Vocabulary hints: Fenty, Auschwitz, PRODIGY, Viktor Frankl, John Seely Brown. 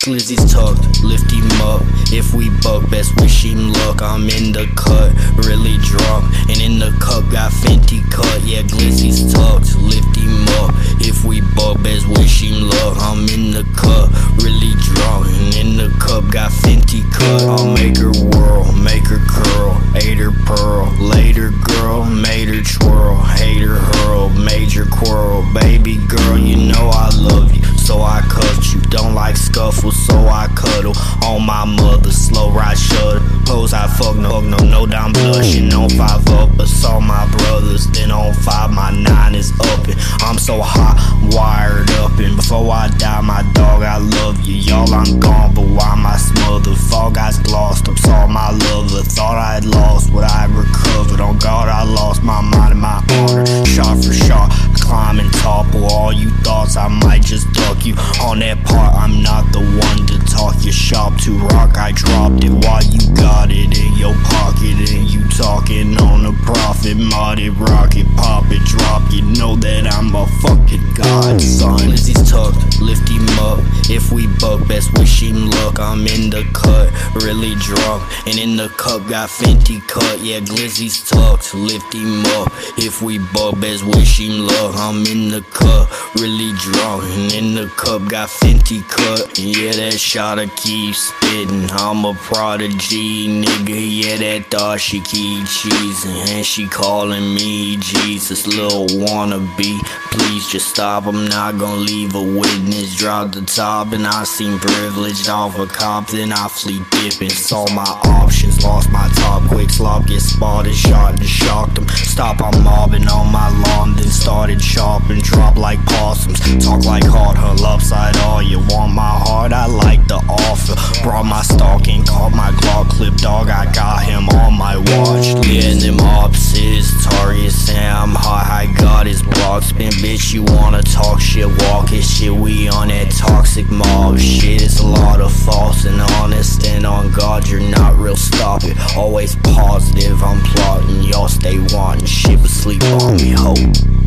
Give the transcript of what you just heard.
Glizzy's tucked, lift him up. If we buck, best wish him luck. I'm in the cut, really drunk, and in the cup got Fenty cut. Yeah, Glizzy's tucked, lift him up. If we buck, best wish him luck. I'm in the cut, really drunk, and in the cup got Fenty cut. I'll make her whirl, make her curl, ate her pearl, later girl, made her twirl, hate her hurl, major quarrel, baby girl. You know I love you, so I cuffed you. Don't like scuffles, so I cuddle on my mother. Slow ride shuttle, pose I fuck no down blushing on 5 up. I saw my brothers, then on 5 my 9 is up, and I'm so hot, wired up. And before I die, my dog, I love you. Y'all, I'm gone, but why my smother? Fall guys glossed up, saw my lover. Thought I had lost what I recovered. On God, I lost my mind and my honor. Shot for shot, I climb and topple all you thoughts. I might just duck you on that part. I'm not the one to talk. Your shop to rock, I dropped it while you got it in your pocket. And you talking on a profit, modded, rocket, pop it, drop. You know that I'm a fucking god, son. Glizzy's tucked, lift him up. If we buck, best wish him luck. I'm in the cut, really drunk, and in the cup got Fenty cut. Yeah, Glizzy's tucked, lift him up. If we buck, best wish him luck. I'm in the cut, really drunk, and in the cup got Fenty cut. Yeah, that shotta keep spittin'. I'm a prodigy, nigga. Yeah, that thought she keep cheesin', and she callin' me Jesus. Lil' wannabe, please just stop. I'm not gon' leave a witness. Drop the top and I seem privileged off a cop, then I flee dippin'. Saw my options, lost my top. Quick slop, get spotted, shot and shocked them. Stop, I'm mobbing on my lawn, then started shopping. Drop like possums, talk like hard, hurl upside all. You want my heart, I like the offer. Brought my stocking, caught my Glock, clip dog, I got him on my watch. Yeah, and them opposites, targets, and I'm hot, I got his block. Spin, bitch, you wanna talk shit, walk it shit, we on that toxic mob shit. It's a lot of false and honest, and on God, you're not real, stop it. Always positive, I'm plotting, y'all stay wanting shit, but sleep on me, ho.